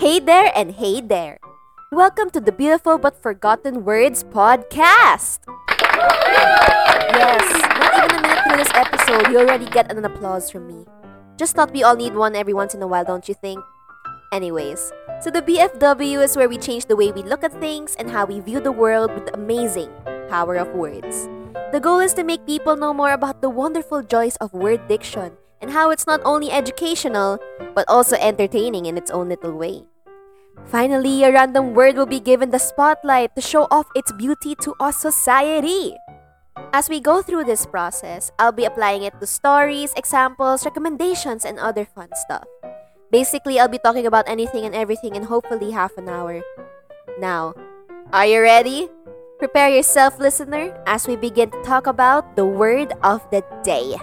Hey there and hey there! Welcome to the Beautiful But Forgotten Words podcast! Yes, not even a minute through this episode, you already get an applause from me. Just thought we all need one every once in a while, don't you think? Anyways, so the BFW is where we change the way we look at things and how we view the world with the amazing power of words. The goal is to make people know more about the wonderful joys of word diction and how it's not only educational, but also entertaining in its own little way. Finally, a random word will be given the spotlight to show off its beauty to our society. As we go through this process, I'll be applying it to stories, examples, recommendations, and other fun stuff. Basically, I'll be talking about anything and everything in hopefully half an hour. Now, are you ready? Prepare yourself, listener, as we begin to talk about the word of the day.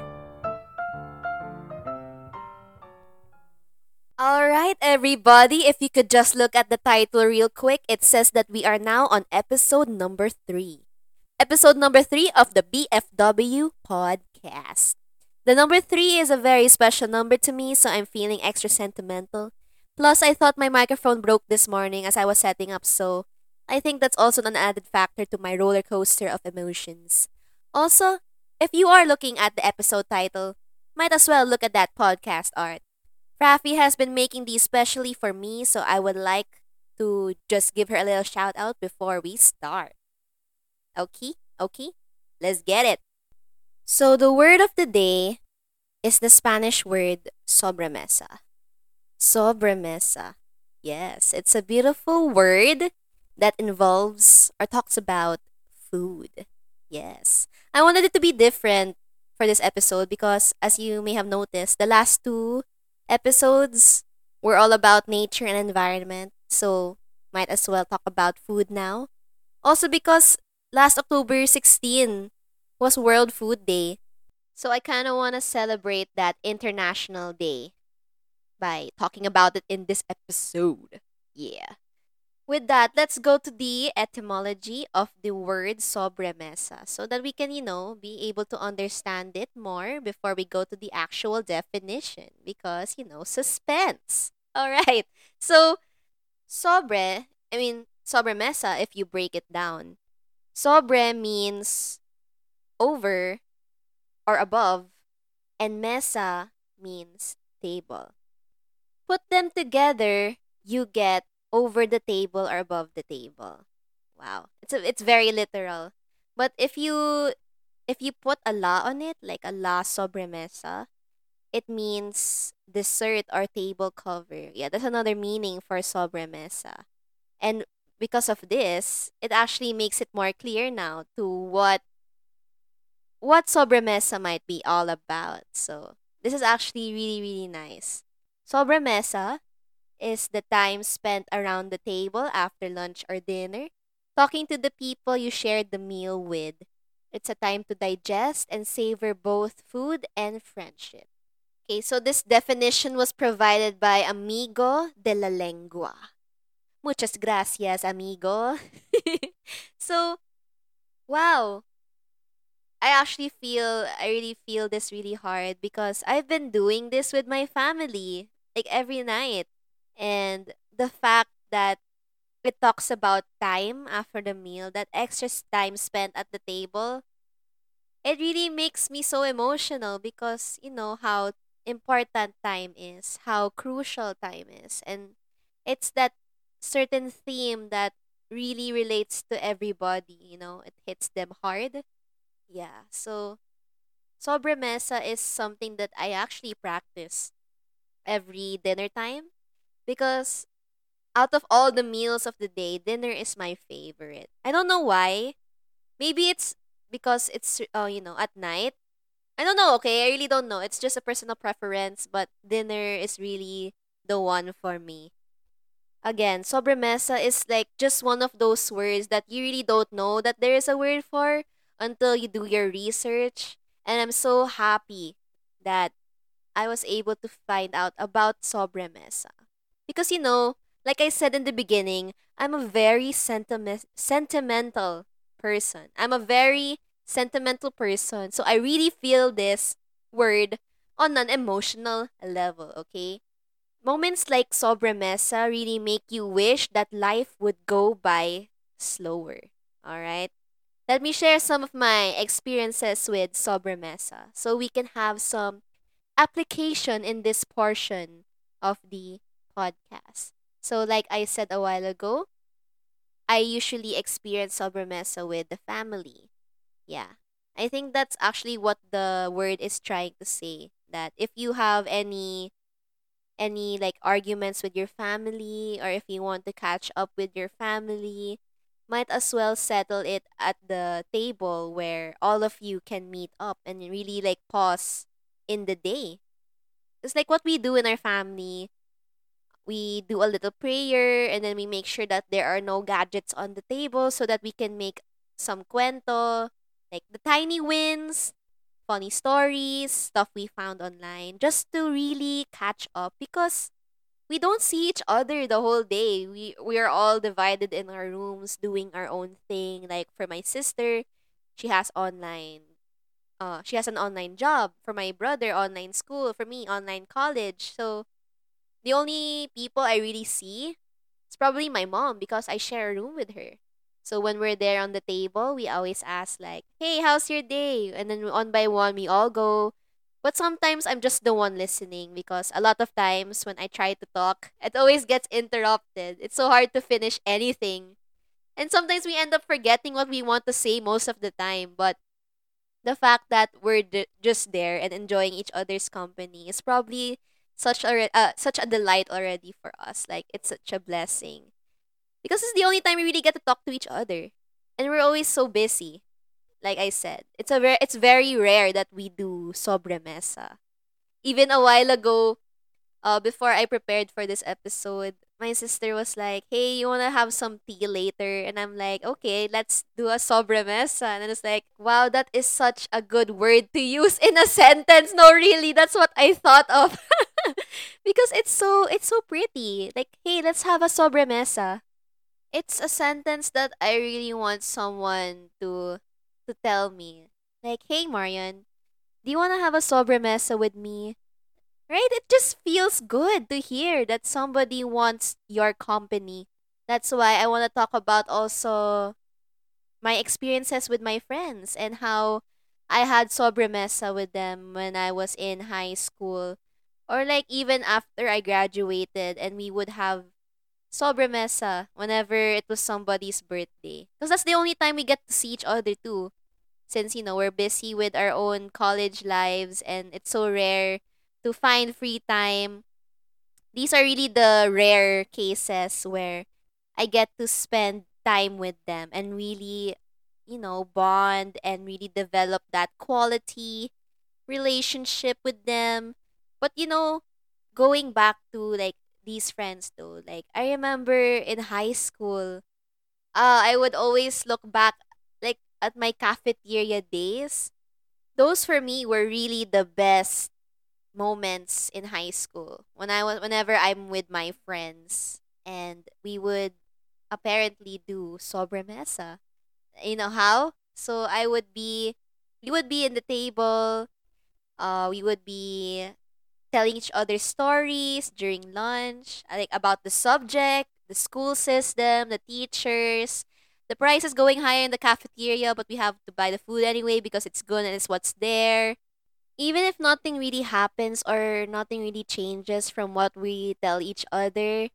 Alright everybody, if you could just look at the title real quick, it says that we are now on episode number 3. Episode number 3 of the BFW podcast. The number 3 is a very special number to me, so I'm feeling extra sentimental. Plus, I thought my microphone broke this morning as I was setting up, so I think that's also an added factor to my roller coaster of emotions. Also, if you are looking at the episode title, might as well look at that podcast art. Rafi has been making these specially for me, so I would like to just give her a little shout out before we start. Okay, let's get it. So the word of the day is the Spanish word sobremesa. Sobremesa. Yes, it's a beautiful word that involves or talks about food. Yes. I wanted it to be different for this episode because, as you may have noticed, the last two episodes were all about nature and environment, so might as well talk about food now. Also because last October 16 was World Food Day, so I kind of want to celebrate that international day by talking about it in this episode. Yeah. With that, let's go to the etymology of the word sobremesa so that we can, be able to understand it more before we go to the actual definition because, suspense. All right. So, sobremesa, if you break it down, sobre means over or above and mesa means table. Put them together, you get over the table or above the table. Wow. It's very literal. But if you put a la on it, like a la sobremesa, it means dessert or table cover. Yeah, that's another meaning for sobremesa. And because of this, it actually makes it more clear now to what sobremesa might be all about. So, this is actually really, really nice. Sobremesa is the time spent around the table after lunch or dinner, talking to the people you shared the meal with. It's a time to digest and savor both food and friendship. Okay, so this definition was provided by Amigo de la Lengua. Muchas gracias, amigo. So, wow. I really feel this really hard because I've been doing this with my family, like every night. And the fact that it talks about time after the meal, that extra time spent at the table, it really makes me so emotional because, how important time is, how crucial time is. And it's that certain theme that really relates to everybody, it hits them hard. Yeah, so sobremesa is something that I actually practice every dinner time. Because out of all the meals of the day, dinner is my favorite. I don't know why. Maybe it's because it's, at night. I don't know, okay? I really don't know. It's just a personal preference, but dinner is really the one for me. Again, sobremesa is like just one of those words that you really don't know that there is a word for until you do your research. And I'm so happy that I was able to find out about sobremesa. Because, like I said in the beginning, I'm a very sentimental person. So I really feel this word on an emotional level, okay? Moments like sobremesa really make you wish that life would go by slower. All right? Let me share some of my experiences with sobremesa so we can have some application in this portion of the podcast. So like I said a while ago, I usually experience sobremesa with the family. Yeah. I think that's actually what the word is trying to say, that if you have any like arguments with your family, or if you want to catch up with your family, might as well settle it at the table where all of you can meet up and really like pause in the day. It's like what we do in our family. We do a little prayer, and then we make sure that there are no gadgets on the table so that we can make some kwento, like the tiny wins, funny stories, stuff we found online, just to really catch up because we don't see each other the whole day. We are all divided in our rooms doing our own thing. Like for my sister, she has an online job. For my brother, online school. For me, online college. So the only people I really see is probably my mom because I share a room with her. So when we're there on the table, we always ask like, "Hey, how's your day?" And then one by one, we all go. But sometimes I'm just the one listening because a lot of times when I try to talk, it always gets interrupted. It's so hard to finish anything. And sometimes we end up forgetting what we want to say most of the time. But the fact that we're just there and enjoying each other's company is probably such a delight already for us. Like, it's such a blessing. Because it's the only time we really get to talk to each other. And we're always so busy. Like I said, it's very rare that we do sobremesa. Even a while ago, before I prepared for this episode, my sister was like, "Hey, you wanna have some tea later?" And I'm like, "Okay, let's do a sobremesa." And then it's like, wow, that is such a good word to use in a sentence. No, really, that's what I thought of because it's so pretty. Like, hey, let's have a sobremesa. It's a sentence that I really want someone to tell me. Like, "Hey, Marian, do you want to have a sobremesa with me?" Right? It just feels good to hear that somebody wants your company. That's why I want to talk about also my experiences with my friends and how I had sobremesa with them when I was in high school. Or like even after I graduated, and we would have sobremesa whenever it was somebody's birthday. Because that's the only time we get to see each other too. Since, we're busy with our own college lives and it's so rare to find free time. These are really the rare cases where I get to spend time with them and really, bond and really develop that quality relationship with them. But, going back to like these friends though, like I remember in high school, I would always look back like at my cafeteria days. Those for me were really the best moments in high school whenever I'm with my friends and we would apparently do sobremesa. You know how? So we would be in the table, we would be telling each other stories during lunch, like about the subject, the school system, the teachers. The price is going higher in the cafeteria, but we have to buy the food anyway because it's good and it's what's there. Even if nothing really happens or nothing really changes from what we tell each other,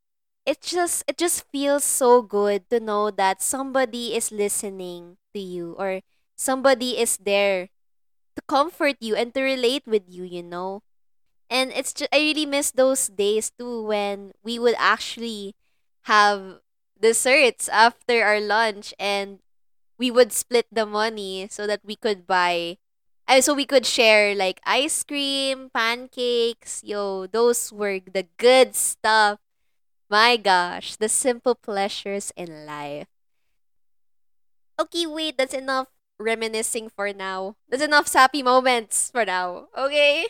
it just feels so good to know that somebody is listening to you or somebody is there to comfort you and to relate with you, And it's just, I really miss those days too when we would actually have desserts after our lunch and we would split the money so that we could share like ice cream, pancakes. Yo, those were the good stuff. My gosh, the simple pleasures in life. Okay, wait, that's enough reminiscing for now. That's enough sappy moments for now, okay?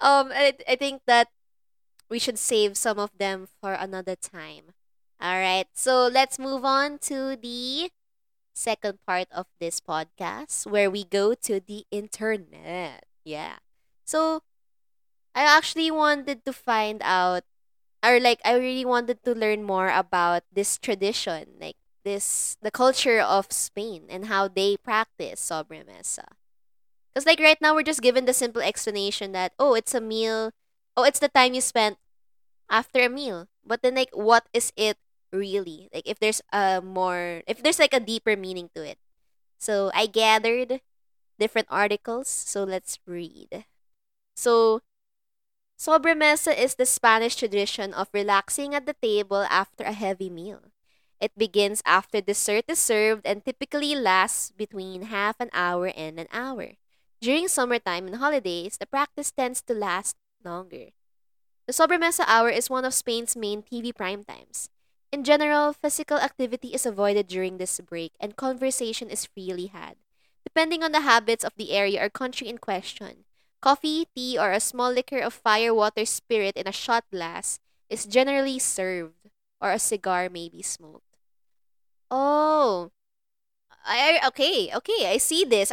I think that we should save some of them for another time. All right, so let's move on to the second part of this podcast where we go to the internet. Yeah. So I actually wanted to find out, or like I really wanted to learn more about this tradition, like this the culture of Spain and how they practice sobremesa. Because like right now we're just given the simple explanation that, oh, it's a meal, oh, it's the time you spent after a meal. But then like what is it really? Like if there's like a deeper meaning to it. So I gathered different articles, so let's read. So sobremesa is the Spanish tradition of relaxing at the table after a heavy meal. It begins after dessert is served and typically lasts between half an hour and an hour. During summertime and holidays, the practice tends to last longer. The sobremesa hour is one of Spain's main TV primetimes. In general, physical activity is avoided during this break and conversation is freely had, depending on the habits of the area or country in question. Coffee, tea, or a small liquor of fire, water, spirit in a shot glass is generally served, or a cigar may be smoked. Oh, okay, I see this.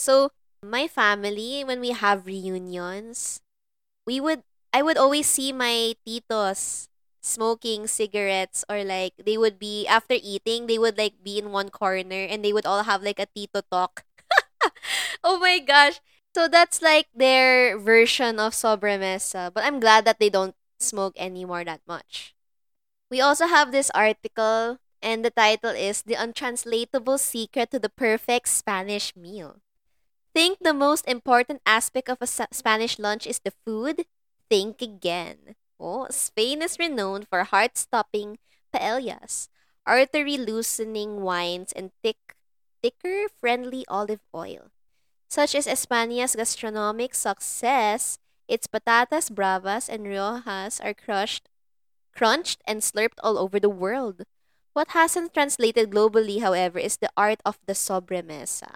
So my family, when we have reunions, I would always see my titos smoking cigarettes, or like they would be after eating, they would like be in one corner and they would all have like a tito talk. Oh my gosh. So that's like their version of sobremesa, but I'm glad that they don't smoke anymore that much. We also have this article, and the title is The Untranslatable Secret to the Perfect Spanish Meal. Think the most important aspect of a Spanish lunch is the food? Think again. Oh, Spain is renowned for heart-stopping paellas, artery-loosening wines, and thicker, friendly olive oil. Such is España's gastronomic success, its patatas bravas and riojas are crunched and slurped all over the world. What hasn't translated globally, however, is the art of the sobremesa.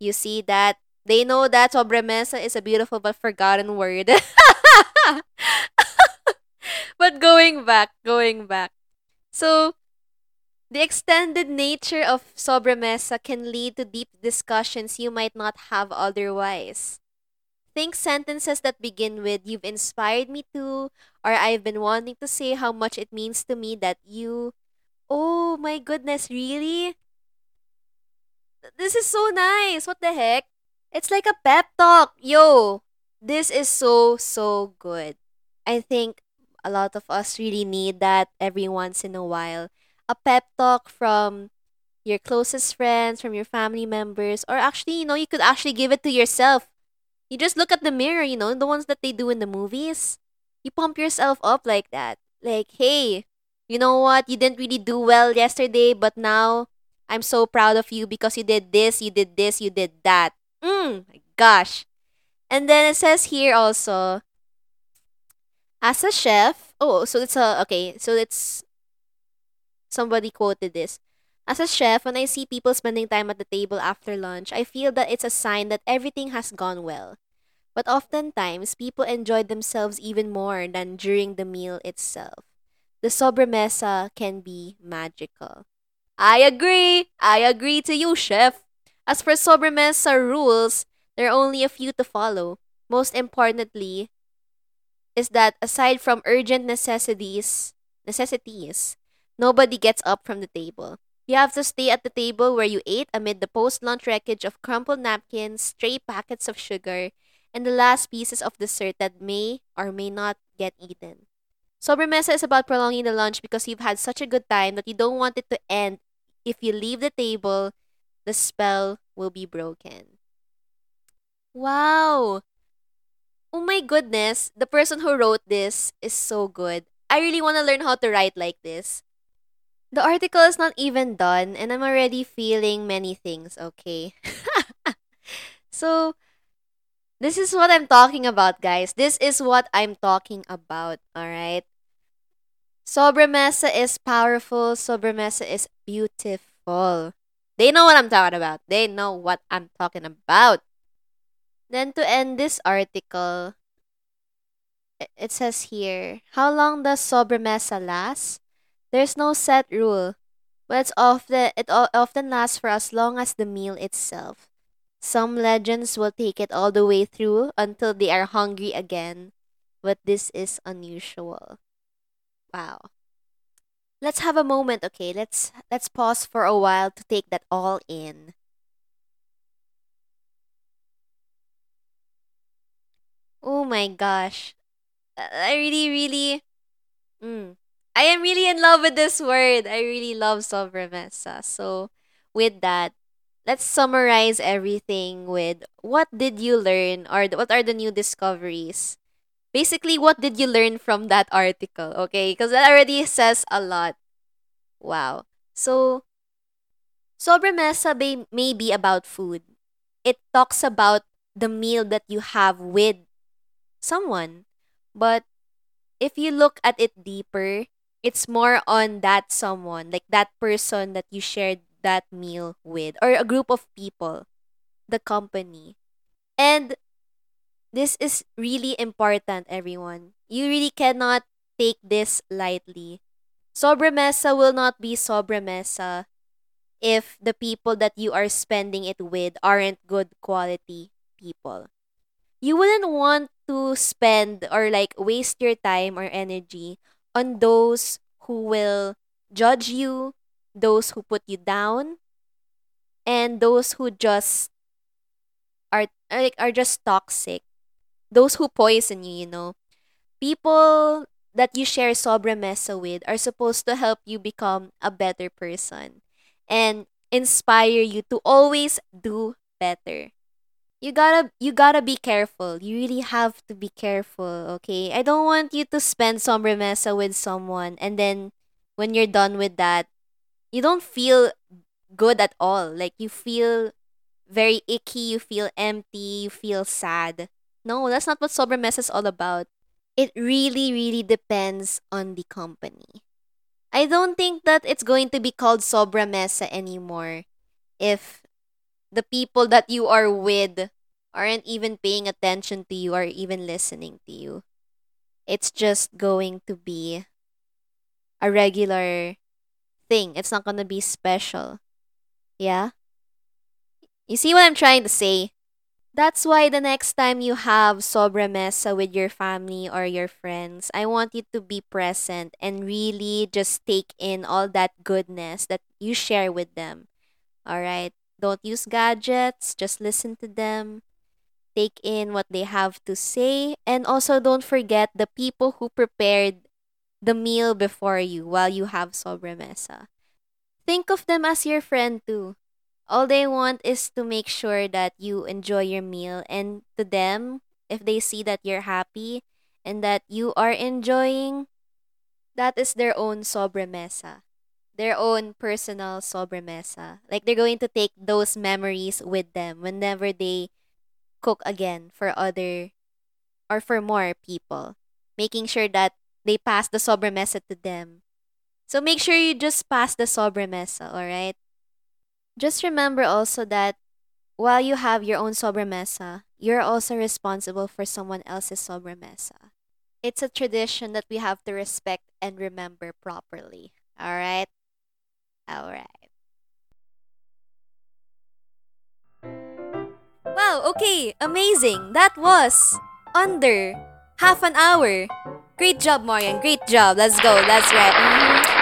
You see that they know that sobremesa is a beautiful but forgotten word. But going back. So, the extended nature of sobremesa can lead to deep discussions you might not have otherwise. Think sentences that begin with, you've inspired me to, or I've been wanting to say how much it means to me that you, oh my goodness, really? This is so nice. What the heck? It's like a pep talk. Yo, this is so, so good. I think a lot of us really need that every once in a while. A pep talk from your closest friends, from your family members, or actually, you could actually give it to yourself. You just look at the mirror, the ones that they do in the movies. You pump yourself up like that. Like, hey, you know what? You didn't really do well yesterday, but now I'm so proud of you because you did this, you did this, you did that. My gosh. And then it says here also, as a chef, so it's, somebody quoted this. As a chef, when I see people spending time at the table after lunch, I feel that it's a sign that everything has gone well. But oftentimes, people enjoy themselves even more than during the meal itself. The sobremesa can be magical. I agree to you, chef. As for sobremesa rules, there are only a few to follow. Most importantly, is that aside from urgent necessities, nobody gets up from the table. You have to stay at the table where you ate amid the post-lunch wreckage of crumpled napkins, stray packets of sugar, and the last pieces of dessert that may or may not get eaten. Sobremesa is about prolonging the lunch because you've had such a good time that you don't want it to end. If you leave the table, the spell will be broken. Wow! Oh my goodness, the person who wrote this is so good. I really want to learn how to write like this. The article is not even done, and I'm already feeling many things, okay? So, this is what I'm talking about, guys. This is what I'm talking about, alright? Sobremesa is powerful. Sobremesa is beautiful. They know what I'm talking about. Then to end this article, it says here, how long does sobremesa last? There's no set rule, but it often lasts for as long as the meal itself. Some legends will take it all the way through until they are hungry again, but this is unusual. Wow. Let's have a moment, okay? Let's pause for a while to take that all in. Oh my gosh. I really mm, I am really in love with this word. I really love sobremesa. So, with that, let's summarize everything with what did you learn or what are the new discoveries? Basically, what did you learn from that article? Okay, because that already says a lot. Wow. So, sobremesa may be about food. It talks about the meal that you have with someone. But if you look at it deeper, it's more on that someone, like that person that you shared that meal with, or a group of people, the company. And this is really important, everyone. You really cannot take this lightly. Sobremesa will not be sobremesa if the people that you are spending it with aren't good quality people. You wouldn't want to spend or like waste your time or energy on those who will judge you, those who put you down, and those who just are just toxic, those who poison you, you know. People that you share sobremesa with are supposed to help you become a better person and inspire you to always do better. You gotta be careful. You really have to be careful, okay? I don't want you to spend sobremesa with someone and then when you're done with that, you don't feel good at all. Like, you feel very icky, you feel empty, you feel sad. No, that's not what sobremesa is all about. It really, really depends on the company. I don't think that it's going to be called sobremesa anymore if the people that you are with aren't even paying attention to you or even listening to you. It's just going to be a regular thing. It's not going to be special. Yeah? You see what I'm trying to say? That's why the next time you have sobremesa with your family or your friends, I want you to be present and really just take in all that goodness that you share with them. All right? Don't use gadgets, just listen to them. Take in what they have to say, and also don't forget the people who prepared the meal before you while you have sobremesa. Think of them as your friend too. All they want is to make sure that you enjoy your meal, and to them, if they see that you're happy and that you are enjoying, that is their own sobremesa. Their own personal sobremesa. Like, they're going to take those memories with them whenever they cook again for other or for more people, making sure that they pass the sobremesa to them. So make sure you just pass the sobremesa, all right? Just remember also that while you have your own sobremesa, you're also responsible for someone else's sobremesa. It's a tradition that we have to respect and remember properly. All right? All right. Wow, okay, amazing. That was under half an hour. Great job, Marian. Great job. Let's go. That's right.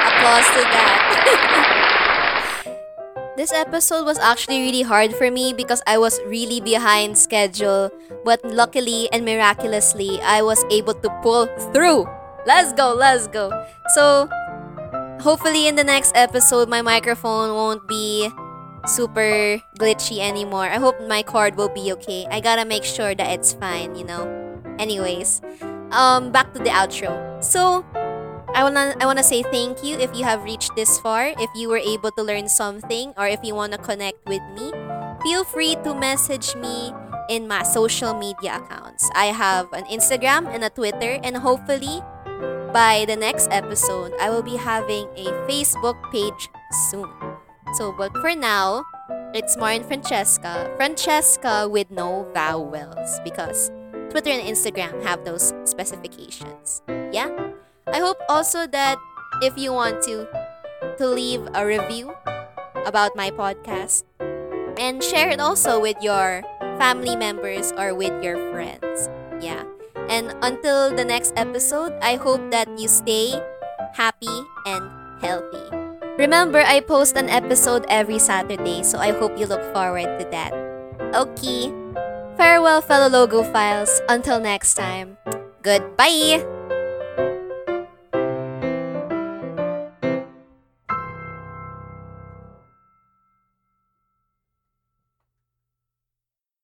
Applause to that. This episode was actually really hard for me because I was really behind schedule, but luckily and miraculously, I was able to pull through. Let's go. Let's go. So, hopefully in the next episode, my microphone won't be super glitchy anymore. I hope my cord will be okay. I gotta make sure that it's fine, you know. Anyways, back to the outro. So, I wanna say thank you if you have reached this far. If you were able to learn something or if you wanna connect with me, feel free to message me in my social media accounts. I have an Instagram and a Twitter, and hopefully by the next episode, I will be having a Facebook page soon. So, but for now, it's Marian Francesca. Francesca with no vowels because Twitter and Instagram have those specifications. Yeah? I hope also that if you want to leave a review about my podcast, and share it also with your family members or with your friends. Yeah. And until the next episode, I hope that you stay happy and healthy. Remember, I post an episode every Saturday, so I hope you look forward to that. Okay. Farewell, fellow Logophiles. Until next time. Goodbye!